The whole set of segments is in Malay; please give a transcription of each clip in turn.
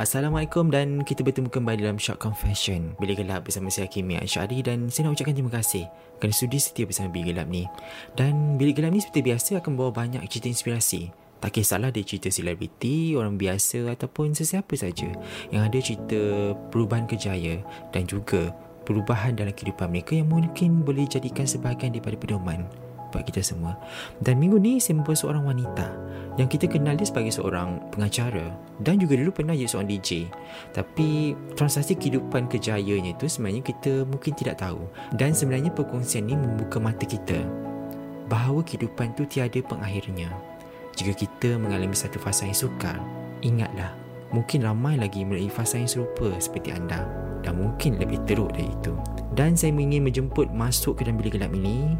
Assalamualaikum dan kita bertemu kembali dalam Short Confession Bilik Gelap bersama saya Hakimi Asyari, dan saya nak ucapkan terima kasih kerana sudi setia bersama Bilik Gelap ni. Dan Bilik Gelap ni seperti biasa akan membawa banyak cerita inspirasi. Tak kisahlah dia cerita selebriti, orang biasa ataupun sesiapa saja yang ada cerita perubahan kerjaya dan juga perubahan dalam kehidupan mereka yang mungkin boleh jadikan sebahagian daripada pedoman buat kita semua. Dan minggu ni saya membawa seorang wanita yang kita kenal dia sebagai seorang pengacara dan juga dulu pernah jadi seorang DJ. Tapi transaksi kehidupan kerjayanya tu sebenarnya kita mungkin tidak tahu. Dan sebenarnya perkongsian ni membuka mata kita bahawa kehidupan tu tiada pengakhirnya. Jika kita mengalami satu fasa yang sukar, ingatlah mungkin ramai lagi melalui fasa yang serupa seperti anda, dan mungkin lebih teruk dari itu. Dan saya ingin menjemput masuk ke dalam bilik gelap ini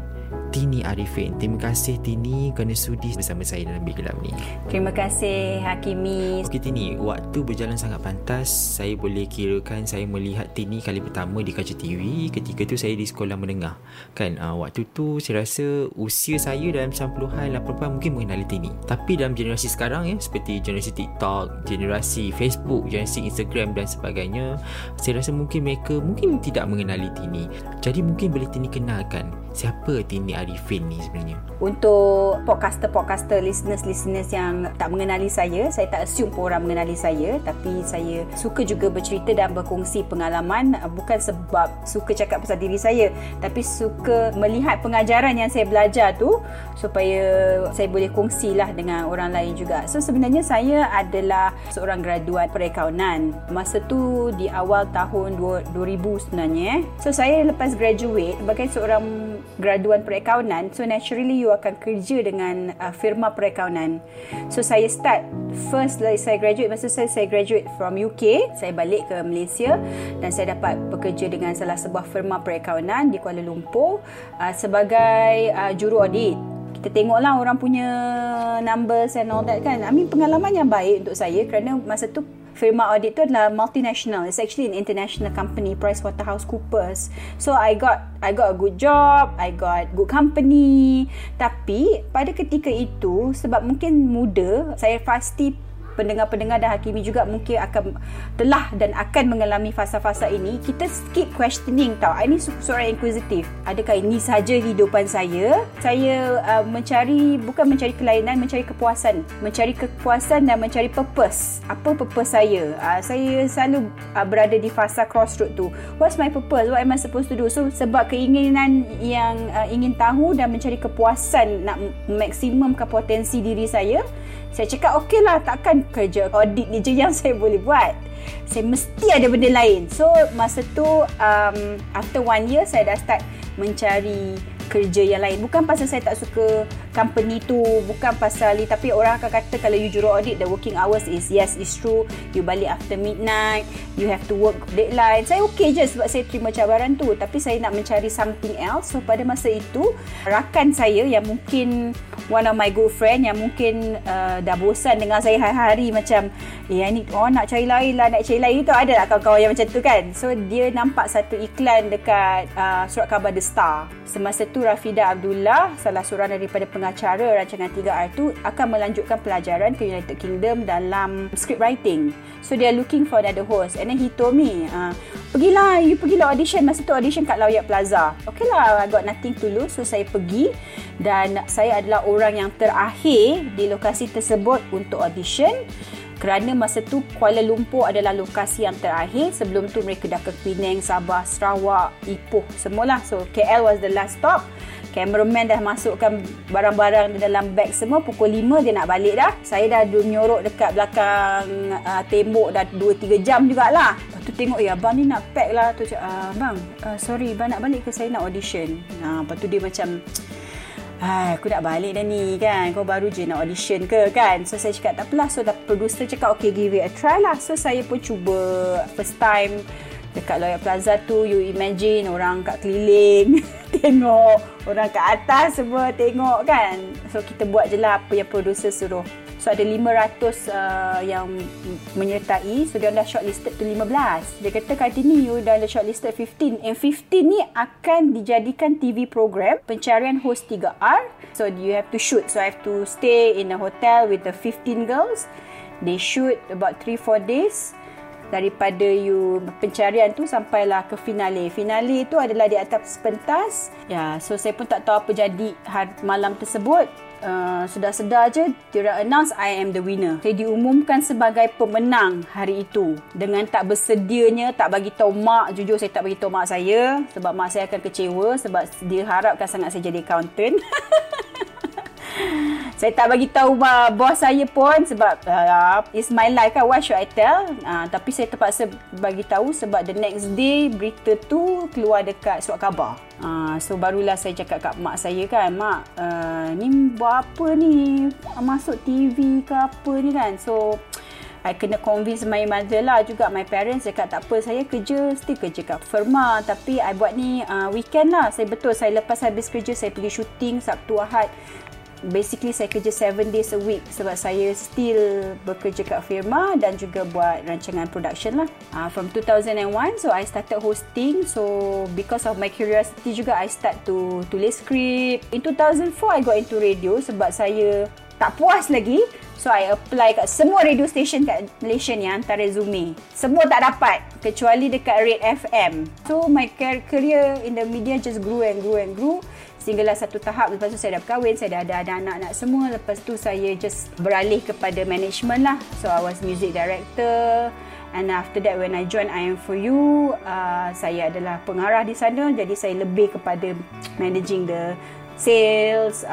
Tini Ariffin. Terima kasih Tini kerana sudi bersama saya dalam Bilik Gelap ni. Terima kasih Hakimi. Okey Tini, waktu berjalan sangat pantas. Saya boleh kirakan saya melihat Tini kali pertama di kaca TV. Ketika tu saya di sekolah menengah. Kan waktu tu saya rasa usia saya dalam 90-an, 80-an mungkin mengenali Tini. Tapi dalam generasi sekarang ya, seperti generasi TikTok, generasi Facebook, generasi Instagram dan sebagainya, saya rasa mungkin mereka mungkin tidak mengenali Tini. Jadi mungkin boleh Tini kenalkan siapa Tini Ariffin ni sebenarnya. Untuk podcaster-podcaster, listeners yang tak mengenali saya tak assume pun orang mengenali saya. Tapi saya suka juga bercerita dan berkongsi pengalaman, bukan sebab suka cakap pasal diri saya, tapi suka melihat pengajaran yang saya belajar tu supaya saya boleh kongsilah dengan orang lain juga. So sebenarnya saya adalah seorang graduan perekaunan. Masa tu di awal tahun 2000 sebenarnya. So saya lepas graduate sebagai seorang graduan perekaunan, so naturally you akan kerja dengan firma perekaunan. So saya start first lah, saya graduate masa saya graduate from UK, saya balik ke Malaysia dan saya dapat bekerja dengan salah sebuah firma perekaunan di Kuala Lumpur sebagai juruaudit. Kita tengoklah orang punya numbers and all that kan. I mean, pengalaman yang baik untuk saya kerana masa tu firma audit tu adalah multinational. It's actually an international company, PricewaterhouseCoopers. So I got a good job, I got good company. Tapi pada ketika itu, sebab mungkin muda, saya pasti pendengar-pendengar dan Hakimi juga mungkin akan telah dan akan mengalami fasa-fasa ini. Kita skip questioning tau. Ini seorang inquisitive. Adakah ini sahaja hidupan saya? Saya bukan mencari kelainan, mencari kepuasan. Mencari kepuasan dan mencari purpose. Apa purpose saya? Saya selalu berada di fasa crossroad tu. What's my purpose? What am I supposed to do? So sebab keinginan yang ingin tahu dan mencari kepuasan, nak maksimumkan potensi diri saya, saya cakap okey lah, takkan kerja audit ni je yang saya boleh buat. Saya mesti ada benda lain. So masa tu after 1 year saya dah start mencari kerja yang lain. Bukan pasal saya tak suka company tu, bukan pasal ni, tapi orang akan kata kalau you juru audit, the working hours is, yes, it's true, you balik after midnight, you have to work deadline. Saya okey je sebab saya terima cabaran tu, tapi saya nak mencari something else. So pada masa itu, rakan saya yang mungkin one of my good friend yang mungkin dah bosan dengan saya hari-hari macam nak cari lain lah, nak cari lain tu, ada lah kawan-kawan yang macam tu kan. So dia nampak satu iklan dekat surat khabar The Star. Semasa tu Rafidah Abdullah, salah seorang daripada pengacara rancangan 3R tu, akan melanjutkan pelajaran ke United Kingdom dalam script writing. So they are looking for another host, and then he told me, pergilah audition. Masa tu audition kat Lawyer Plaza. Okay lah, I got nothing to lose. So saya pergi dan saya adalah orang yang terakhir di lokasi tersebut untuk audition. kerana masa tu Kuala Lumpur adalah lokasi yang terakhir. Sebelum tu mereka dah ke Penang, Sabah, Sarawak, Ipoh semualah. So KL was the last stop. Cameraman dah masukkan barang-barang di dalam beg semua. Pukul 5 dia nak balik dah. Saya dah menyorok dekat belakang tembok dah 2-3 jam jugalah. Lepas tu tengok, ya abang ni nak pack lah. Tu cakap, abang, sorry, abang nak balik ke? Saya nak audition. Lepas tu dia macam, aku nak balik dah ni kan. Kau baru je nak audition ke kan? So saya cakap, takpelah. So producer cakap, okay, give it a try lah. So saya pun cuba first time. Dekat Loyak Plaza tu, you imagine orang kat keliling tengok, orang kat atas semua tengok kan. So kita buat je lah apa yang producer suruh. So ada 500 yang menyertai. So dia dah shortlisted tu 15. Dia kata, Kartini, you dah shortlisted 15. And 15 ni akan dijadikan TV program pencarian host 3R. So you have to shoot. So I have to stay in a hotel with the 15 girls. They shoot about 3-4 days. Daripada you pencarian tu sampailah ke finale. Finale tu adalah di atas pentas. Ya, so saya pun tak tahu apa jadi malam tersebut. Sedar-sedar je, dia announce I am the winner. Saya diumumkan sebagai pemenang hari itu. Dengan tak bersedianya, tak bagi tahu mak. Jujur saya tak bagi tahu mak saya. Sebab mak saya akan kecewa. Sebab dia harapkan sangat saya jadi accountant. Saya tak bagi tahu bos saya pun sebab it's my life kan, why should I tell? Tapi saya terpaksa bagi tahu sebab the next day berita tu keluar dekat surat khabar. So barulah saya cakap kat mak saya kan, mak ni buat apa ni? Masuk TV ke apa ni kan? So I kena convince my mother lah juga, my parents. Cakap tak apa, saya kerja, still kerja kat firma, tapi I buat ni weekend lah. Saya betul, saya lepas habis kerja saya pergi syuting Sabtu Ahad. Basically saya kerja 7 days a week sebab saya still bekerja kat firma dan juga buat rancangan production lah. From 2001 so I started hosting. So because of my curiosity juga I start to tulis skrip. In 2004 I got into radio sebab saya tak puas lagi. So I apply kat semua radio station kat Malaysia ni hantar resume. Semua tak dapat kecuali dekat Red FM. So my career in the media just grew and grew and grew. Sehinggalah satu tahap, lepas tu saya dah berkahwin, saya dah ada anak-anak semua. Lepas tu saya just beralih kepada management lah. So I was music director. And after that when I join I Am For You, saya adalah pengarah di sana. Jadi saya lebih kepada managing the sales,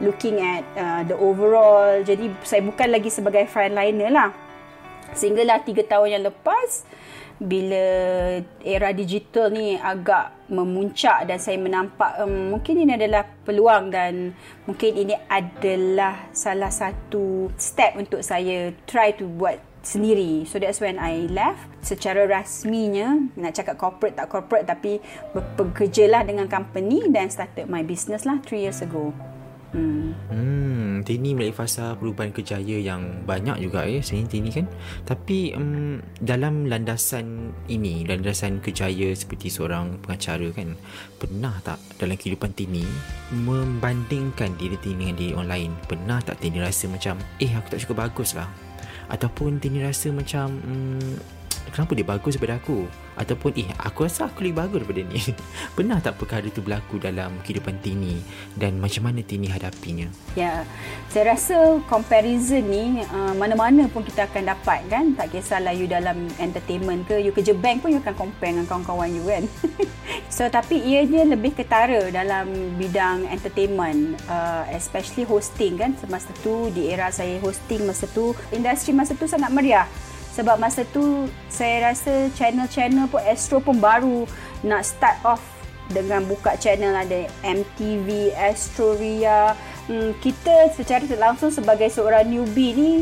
looking at the overall. Jadi saya bukan lagi sebagai frontliner lah. Sehinggalah 3 tahun yang lepas, bila era digital ni agak memuncak dan saya menampak mungkin ini adalah peluang dan mungkin ini adalah salah satu step untuk saya try to buat sendiri. So that's when I left secara rasminya. Nak cakap corporate tak corporate, tapi bekerjalah dengan company dan started my business lah 3 years ago. Tini melalui fasa perubahan kerjaya yang banyak juga sini Tini kan. Tapi dalam landasan ini, landasan kerjaya seperti seorang pengacara kan, pernah tak dalam kehidupan Tini membandingkan diri Tini dengan diri orang lain? Pernah tak Tini rasa macam aku tak cukup bagus lah? Ataupun Tini rasa macam kenapa dia bagus daripada aku? Ataupun aku rasa aku lebih bagus daripada ni. Pernah tak perkara itu berlaku dalam kehidupan Tini dan macam mana Tini hadapinya? Ya, saya rasa comparison ni mana-mana pun kita akan dapat kan. Tak kisahlah you dalam entertainment ke, you kerja bank pun you akan compare dengan kawan-kawan you kan. So tapi ianya lebih ketara dalam bidang entertainment, especially hosting kan. Semasa tu di era saya hosting masa tu, industri masa tu sangat meriah. Sebab masa tu saya rasa channel-channel pun, Astro pun baru nak start off dengan buka channel. Ada MTV, Astro Ria. Kita secara langsung sebagai seorang newbie ni,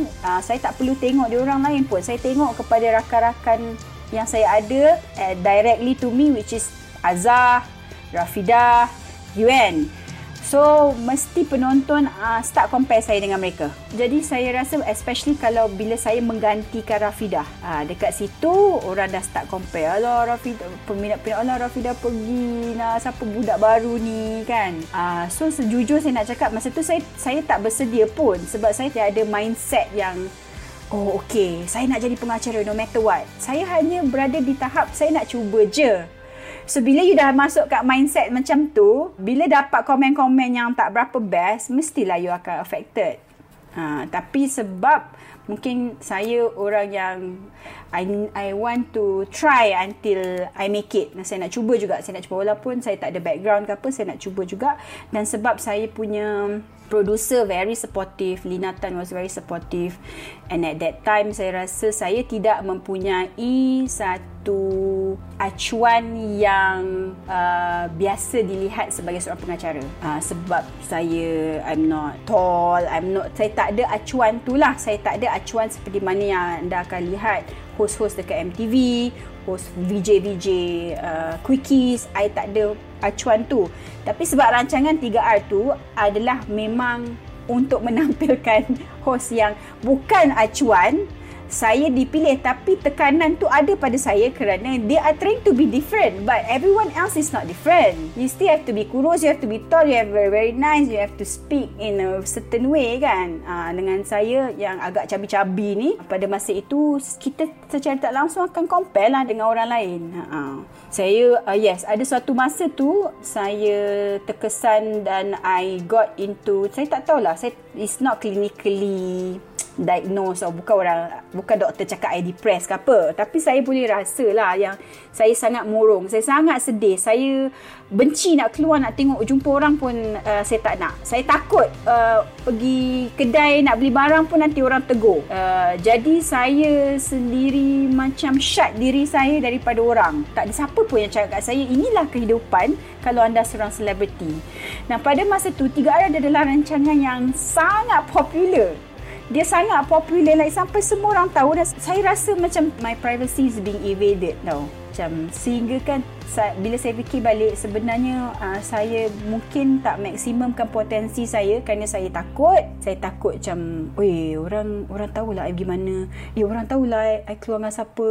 saya tak perlu tengok dia orang lain pun. Saya tengok kepada rakan-rakan yang saya ada directly to me, which is Azah, Rafidah, Yuan. So mesti penonton start compare saya dengan mereka. Jadi saya rasa especially kalau bila saya menggantikan Rafidah, dekat situ orang dah start compare. Alah Rafidah, peminat-peminat, alah Rafidah pergi lah, siapa budak baru ni kan. So sejujur saya nak cakap masa tu saya tak bersedia pun. Sebab saya ada mindset yang okay, saya nak jadi pengacara no matter what. Saya hanya berada di tahap saya nak cuba je. So bila you dah masuk kat mindset macam tu, bila dapat komen-komen yang tak berapa best, mestilah you akan affected. Tapi sebab Mungkin saya orang yang I want to try until I make it. Dan saya nak cuba juga. Saya nak cuba walaupun saya tak ada background ke apa, saya nak cuba juga. Dan sebab saya punya producer very supportive, Linatan was very supportive. And at that time saya rasa saya tidak mempunyai satu acuan yang biasa dilihat sebagai seorang pengacara. Sebab saya I'm not tall, saya tak ada acuan tu lah. Saya tak ada acuan seperti mana yang anda akan lihat host-host dekat MTV, host VJ-VJ quickies. I tak ada acuan tu. Tapi sebab rancangan 3R tu adalah memang untuk menampilkan host yang bukan acuan, saya dipilih. Tapi tekanan tu ada pada saya kerana they are trying to be different, but everyone else is not different. You still have to be kurus, you have to be tall, you have to be very nice, you have to speak in a certain way kan. Dengan saya yang agak cabi-cabi ni, pada masa itu kita secara tak langsung akan compare lah dengan orang lain. Saya yes, ada suatu masa tu saya terkesan dan I got into, saya tak tahulah, it's not clinically diagnose, atau bukan doktor cakap I depressed ke apa, tapi saya boleh rasa lah yang saya sangat murung, saya sangat sedih, saya benci nak keluar, nak tengok, jumpa orang pun saya tak nak, saya takut pergi kedai nak beli barang pun nanti orang tegur, jadi saya sendiri macam shut diri saya daripada orang. Tak ada siapa pun yang cakap kat saya inilah kehidupan kalau anda seorang selebriti. Nah, pada masa tu 3R adalah rancangan yang sangat popular. Dia sangat popular, like sampai semua orang tahu. Dan saya rasa macam my privacy is being evaded tau. Macam sehingga kan bila saya fikir balik, sebenarnya saya mungkin tak maksimumkan potensi saya kerana saya takut. Saya takut macam, oi, orang tahulah I pergi mana. Orang tahulah I keluar dengan siapa.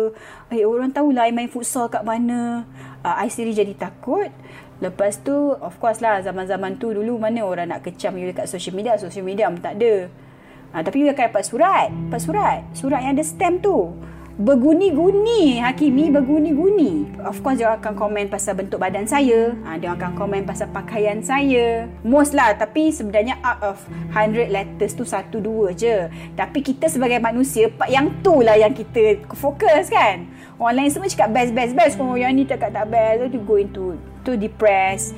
Orang tahulah I main futsal kat mana. I sendiri jadi takut. Lepas tu, of course lah, zaman-zaman tu dulu mana orang nak kecam you dekat social media. Social media pun tak ada. Tapi you akan dapat surat yang ada stamp tu. Berguni-guni, Hakimi, berguni-guni. Of course, dia akan komen pasal bentuk badan saya. Dia akan komen pasal pakaian saya. Most lah, tapi sebenarnya out of 100 letters tu 1-2 je. Tapi kita sebagai manusia, yang tu lah yang kita fokus kan. Orang lain semua cakap best. Kalau yang ni cakap tak best, you go into to depressed,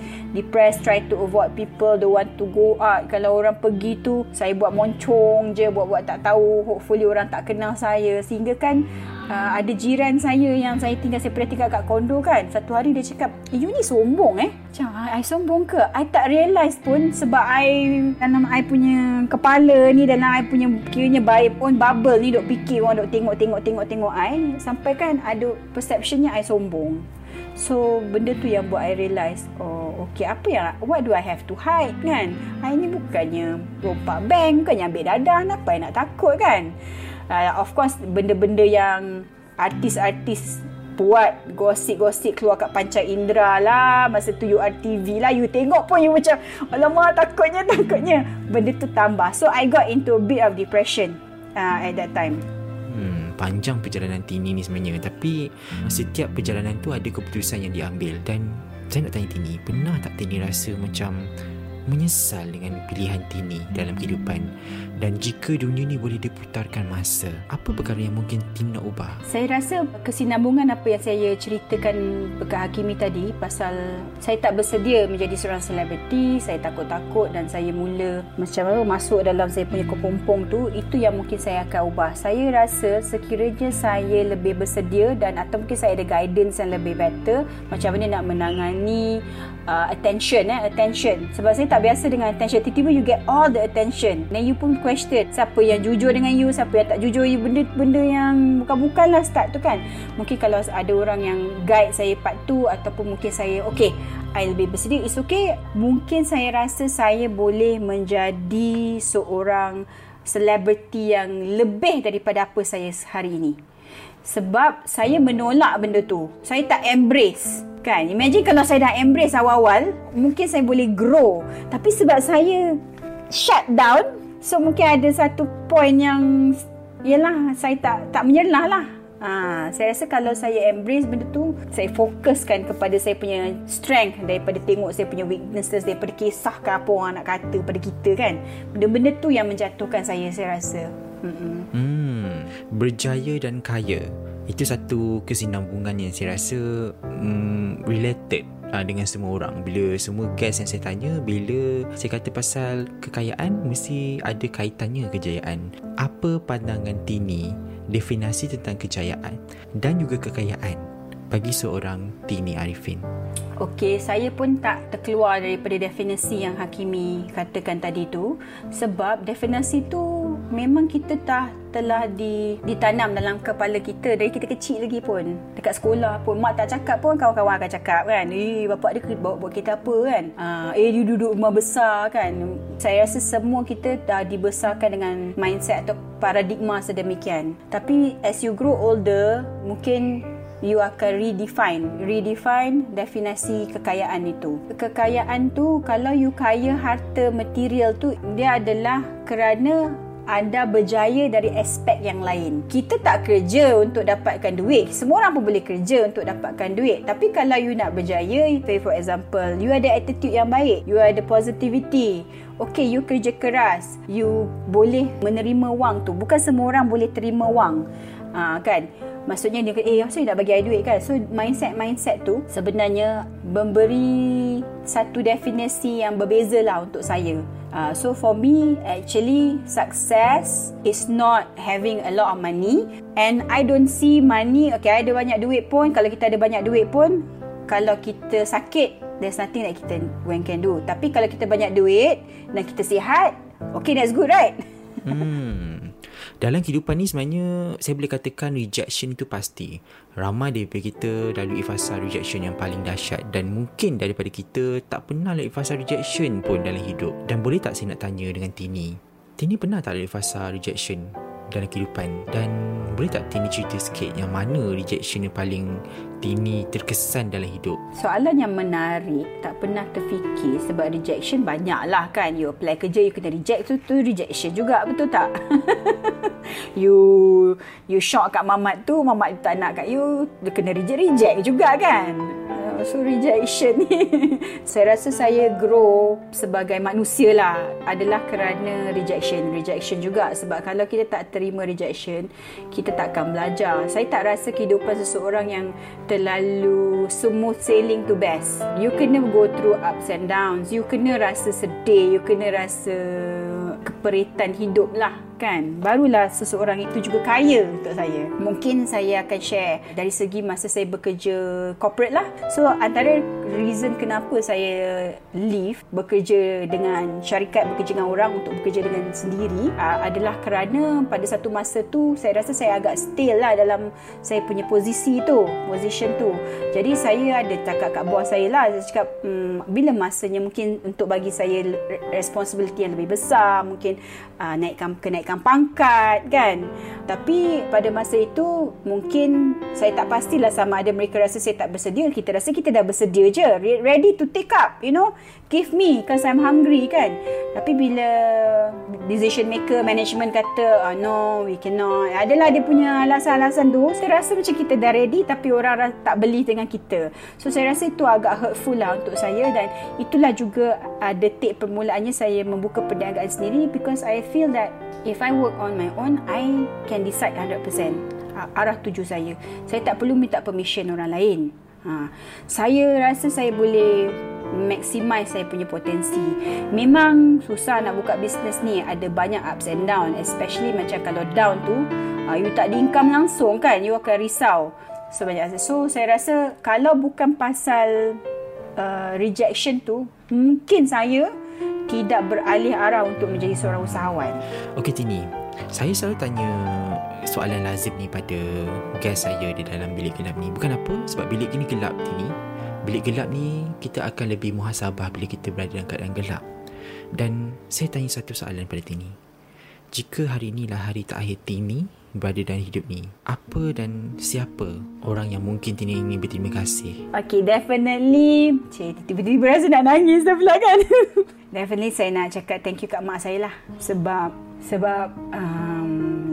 try to avoid people, don't want to go out. Kalau orang pergi tu, saya buat moncong je, buat-buat tak tahu, hopefully orang tak kenal saya. Sehingga kan ada jiran saya yang saya pernah tinggal kat kondo kan, satu hari dia cakap, you ni sombong macam I sombong ke? I tak realise pun sebab dalam I punya kepala ni, dalam I punya kiranya baik pun bubble ni duk fikir, orang duk tengok I, sampai kan ada perceptionnya I sombong. So benda tu yang buat I realise, oh okay, what do I have to hide kan? I ni bukannya rompak bank, bukannya ambil dadah, kenapa I nak takut kan? Of course benda-benda yang artis-artis buat, gosip-gosip keluar kat Panca Indera lah, masa tu URTV lah, you tengok pun you macam alamak, takutnya benda tu tambah. So I got into a bit of depression at that time. Panjang perjalanan Tini ni sebenarnya, tapi setiap perjalanan tu ada keputusan yang diambil. Dan saya nak tanya Tini, pernah tak Tini rasa macam menyesal dengan pilihan Tini dalam kehidupan? Dan jika dunia ni boleh diputarkan masa, apa perkara yang mungkin Tini nak ubah? Saya rasa kesinambungan apa yang saya ceritakan dekat Hakimi tadi, pasal saya tak bersedia menjadi seorang selebriti, saya takut-takut dan saya mula macam apa masuk dalam saya punya kepompong tu, itu yang mungkin saya akan ubah. Saya rasa sekiranya saya lebih bersedia dan atau mungkin saya ada guidance yang lebih better macam mana nak menangani attention. Sebab saya tak biasa dengan attention. Tiba-tiba you get all the attention, then you pun question siapa yang jujur dengan you, siapa yang tak jujur you, benda yang bukan-bukan lah start tu kan. Mungkin kalau ada orang yang guide saya part tu, ataupun mungkin saya I lebih bersedia, it's okay. Mungkin saya rasa saya boleh menjadi seorang selebriti yang lebih daripada apa saya hari ini. Sebab saya menolak benda tu. Saya tak embrace kan. Imagine kalau saya dah embrace awal-awal, mungkin saya boleh grow. Tapi sebab saya shut down, so mungkin ada satu point yang ialah saya tak menyerlah lah. Saya rasa kalau saya embrace benda tu, saya fokuskan kepada saya punya strength daripada tengok saya punya weaknesses, daripada kisah ke apa orang nak kata pada kita kan. Benda-benda tu yang menjatuhkan saya rasa. berjaya dan kaya. Itu satu kesinambungan yang saya rasa related dengan semua orang. Bila semua guest yang saya tanya, bila saya kata pasal kekayaan, mesti ada kaitannya kejayaan. Apa pandangan Tini, definisi tentang kejayaan dan juga kekayaan bagi seorang Tini Ariffin? Okey, saya pun tak terkeluar daripada definisi yang Hakimi katakan tadi tu, sebab definisi tu memang kita telah ditanam dalam kepala kita dari kita kecil lagi pun. Dekat sekolah pun mak tak cakap pun kawan-kawan akan cakap kan, bapak dia bawa kita apa kan, dia duduk rumah besar kan. Saya rasa semua kita dah dibesarkan dengan mindset atau paradigma sedemikian. Tapi as you grow older, mungkin you akan redefine definisi kekayaan itu. Kekayaan tu, kalau you kaya harta material tu, dia adalah kerana anda berjaya dari aspek yang lain. Kita tak kerja untuk dapatkan duit. Semua orang pun boleh kerja untuk dapatkan duit. Tapi kalau you nak berjaya, for example, you ada attitude yang baik, you ada positivity, okay, you kerja keras, you boleh menerima wang tu. Bukan semua orang boleh terima wang, kan? Maksudnya dia kata, saya nak bagi I duit kan. So mindset tu sebenarnya memberi satu definisi yang berbeza lah untuk saya. So for me, actually success is not having a lot of money, and I don't see money. Okay, ada banyak duit pun, kalau kita ada banyak duit pun, kalau kita sakit, there's nothing that kita can do. Tapi kalau kita banyak duit dan kita sihat, okay, that's good, right? Dalam kehidupan ni sebenarnya saya boleh katakan rejection tu pasti. Ramai daripada kita lalui fasa rejection yang paling dahsyat, dan mungkin daripada kita tak pernah lalui fasa rejection pun dalam hidup. Dan boleh tak saya nak tanya dengan Tini, Tini pernah tak lalui fasa rejection dalam kehidupan? Dan boleh tak Tini cerita sikit yang mana rejection yang paling Tini terkesan dalam hidup? Soalan yang menarik, tak pernah terfikir. Sebab rejection banyak lah kan. You apply kerja, you kena reject, tu rejection juga, betul tak? You shock kat mamat tu, mamat tak nak kat you, dia kena reject juga kan. So rejection ni saya rasa saya grow sebagai manusia lah adalah kerana rejection juga. Sebab kalau kita tak terima rejection, kita takkan belajar. Saya tak rasa kehidupan seseorang yang terlalu smooth sailing to best. You kena go through ups and downs, you kena rasa sedih, you kena rasa keperitan hidup lah kan. Barulah seseorang itu juga kaya. Untuk saya, mungkin saya akan share dari segi masa saya bekerja corporate lah. So antara reason kenapa saya leave bekerja dengan syarikat, bekerja dengan orang untuk bekerja dengan sendiri, adalah kerana pada satu masa tu saya rasa saya agak stale lah dalam saya punya position tu. Jadi saya ada cakap kat bos saya lah, saya cakap bila masanya mungkin untuk bagi saya responsibility yang lebih besar, mungkin naikkan pangkat kan. Tapi pada masa itu mungkin saya tak pastilah, sama ada mereka rasa saya tak bersedia, kita rasa kita dah bersedia je, ready to take up, you know, give me because I'm hungry kan. Tapi bila decision maker, management kata no, we cannot, adalah dia punya alasan-alasan tu. Saya rasa macam kita dah ready tapi orang tak beli dengan kita. So saya rasa itu agak hurtful lah untuk saya, dan itulah juga detik permulaannya saya membuka perniagaan sendiri, because I feel that if I work on my own, I can decide 100% arah tuju saya. Saya tak perlu minta permission orang lain. Saya rasa saya boleh maximize saya punya potensi. Memang susah nak buka bisnes ni, ada banyak ups and down. Especially macam kalau down tu, you tak ada income langsung kan, you akan risau. So saya rasa kalau bukan pasal rejection tu, mungkin saya tidak beralih arah untuk menjadi seorang usahawan. Okey Tini, saya selalu tanya soalan lazim ni pada guest saya di dalam bilik gelap ni. Bukan apa, sebab bilik ini gelap Tini. Bilik gelap ni kita akan lebih muhasabah bila kita berada dalam keadaan gelap. Dan saya tanya satu soalan pada Tini. Jika hari inilah hari terakhir Tini berada dalam hidup ni, apa dan siapa orang yang mungkin Tini ingin berterima kasih? Okay, definitely. Tiba-tiba rasa nak nangis dah pula kan. Definitely saya nak cakap thank you kat mak saya lah. Sebab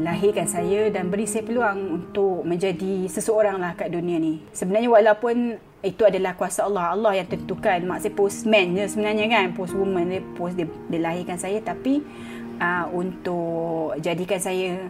lahirkan saya dan beri saya peluang untuk menjadi seseorang lah kat dunia ni. Sebenarnya walaupun itu adalah kuasa Allah, Allah yang tentukan. Mak saya postman je sebenarnya kan, postwoman, dia lahirkan saya. Tapi untuk jadikan saya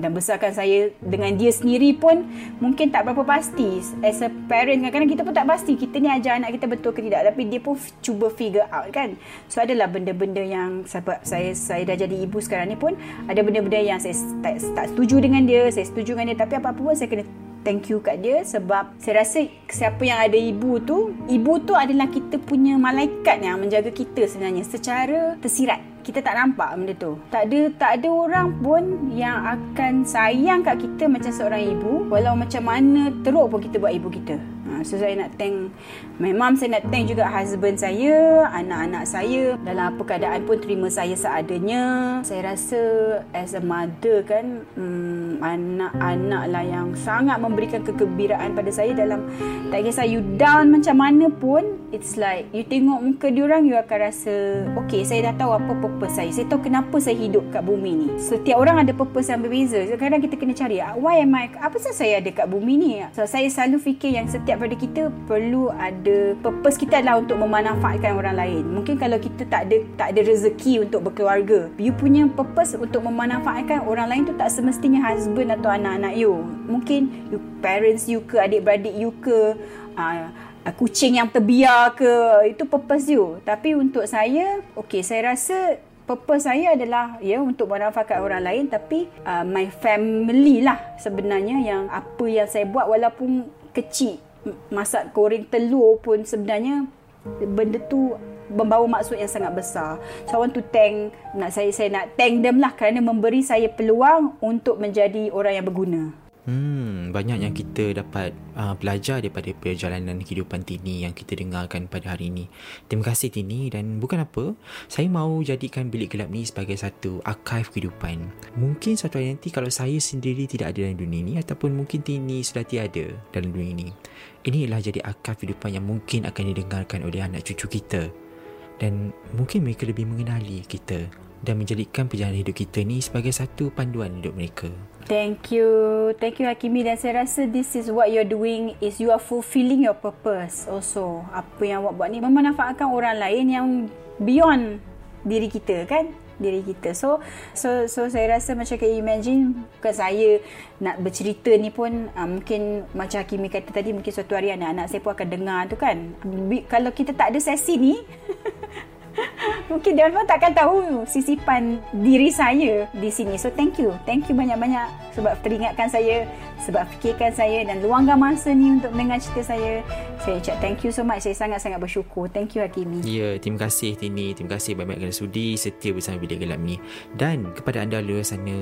dan besarkan saya dengan dia sendiri pun mungkin tak berapa pasti. As a parent, kadang-kadang kita pun tak pasti kita ni ajar anak kita betul ke tidak, tapi dia pun cuba figure out kan. So adalah benda-benda yang saya dah jadi ibu sekarang ni pun ada benda-benda yang saya tak setuju dengan dia, saya setuju dengan dia, tapi apa-apa pun saya kena thank you kat dia. Sebab saya rasa siapa yang ada ibu tu, ibu tu adalah kita punya malaikat yang menjaga kita sebenarnya secara tersirat. Kita tak nampak benda tu. Tak ada orang pun yang akan sayang kat kita macam seorang ibu, walau macam mana teruk pun kita buat ibu kita. So saya nak thank my mom, saya nak thank juga husband saya, anak-anak saya, dalam apa keadaan pun terima saya seadanya. Saya rasa as a mother kan, anak-anak lah yang sangat memberikan kegembiraan pada saya. Dalam tak kisah you down macam mana pun, it's like you tengok muka diorang, you akan rasa okay, saya dah tahu apa purpose saya, saya tahu kenapa saya hidup kat bumi ni. Setiap orang ada purpose yang berbeza. Kadang-kadang kita kena cari, why am I, apa saya ada kat bumi ni. So saya selalu fikir yang setiap pada kita perlu ada purpose kita adalah untuk memanfaatkan orang lain. Mungkin kalau kita tak ada rezeki untuk berkeluarga, you punya purpose untuk memanfaatkan orang lain tu tak semestinya husband atau anak-anak you. Mungkin you parents you ke, adik-beradik you ke, kucing yang terbiar ke, itu purpose you. Tapi untuk saya, okey, saya rasa purpose saya adalah untuk manfaatkan orang lain, tapi my family lah sebenarnya yang apa yang saya buat, walaupun kecil, masak goreng telur pun sebenarnya benda tu membawa maksud yang sangat besar. So I want to thank, saya nak thank them lah kerana memberi saya peluang untuk menjadi orang yang berguna. Banyak yang kita dapat belajar daripada perjalanan kehidupan Tini yang kita dengarkan pada hari ini. Terima kasih Tini, dan bukan apa, saya mahu jadikan Bilik Gelap ni sebagai satu archive kehidupan. Mungkin suatu hari nanti kalau saya sendiri tidak ada dalam dunia ni, ataupun mungkin Tini sudah tiada dalam dunia ni, ini ialah jadi archive kehidupan yang mungkin akan didengarkan oleh anak cucu kita, dan mungkin mereka lebih mengenali kita dan menjadikan perjalanan hidup kita ni sebagai satu panduan hidup mereka. Thank you Hakimi, dan saya rasa this is what you're doing is you are fulfilling your purpose also. Apa yang awak buat ni memanfaatkan orang lain yang beyond diri kita kan, diri kita. So saya rasa macam can imagine, bukan saya nak bercerita ni pun mungkin macam Hakimi kata tadi, mungkin suatu hari anak-anak saya pun akan dengar tu kan. Kalau kita tak ada sesi ni mungkin dia pun takkan tahu sisipan diri saya di sini. So thank you banyak-banyak sebab teringatkan saya, sebab fikirkan saya dan luangkan masa ni untuk mendengar cerita saya. Saya ucap thank you so much, saya sangat-sangat bersyukur. Thank you Hakimi. Terima kasih Tini, terima kasih banyak-banyak kerana sudi setia bersama Bilik Gelap ni. Dan kepada anda luar sana,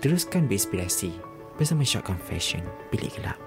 teruskan berinspirasi bersama Short Confession Bilik Gelap.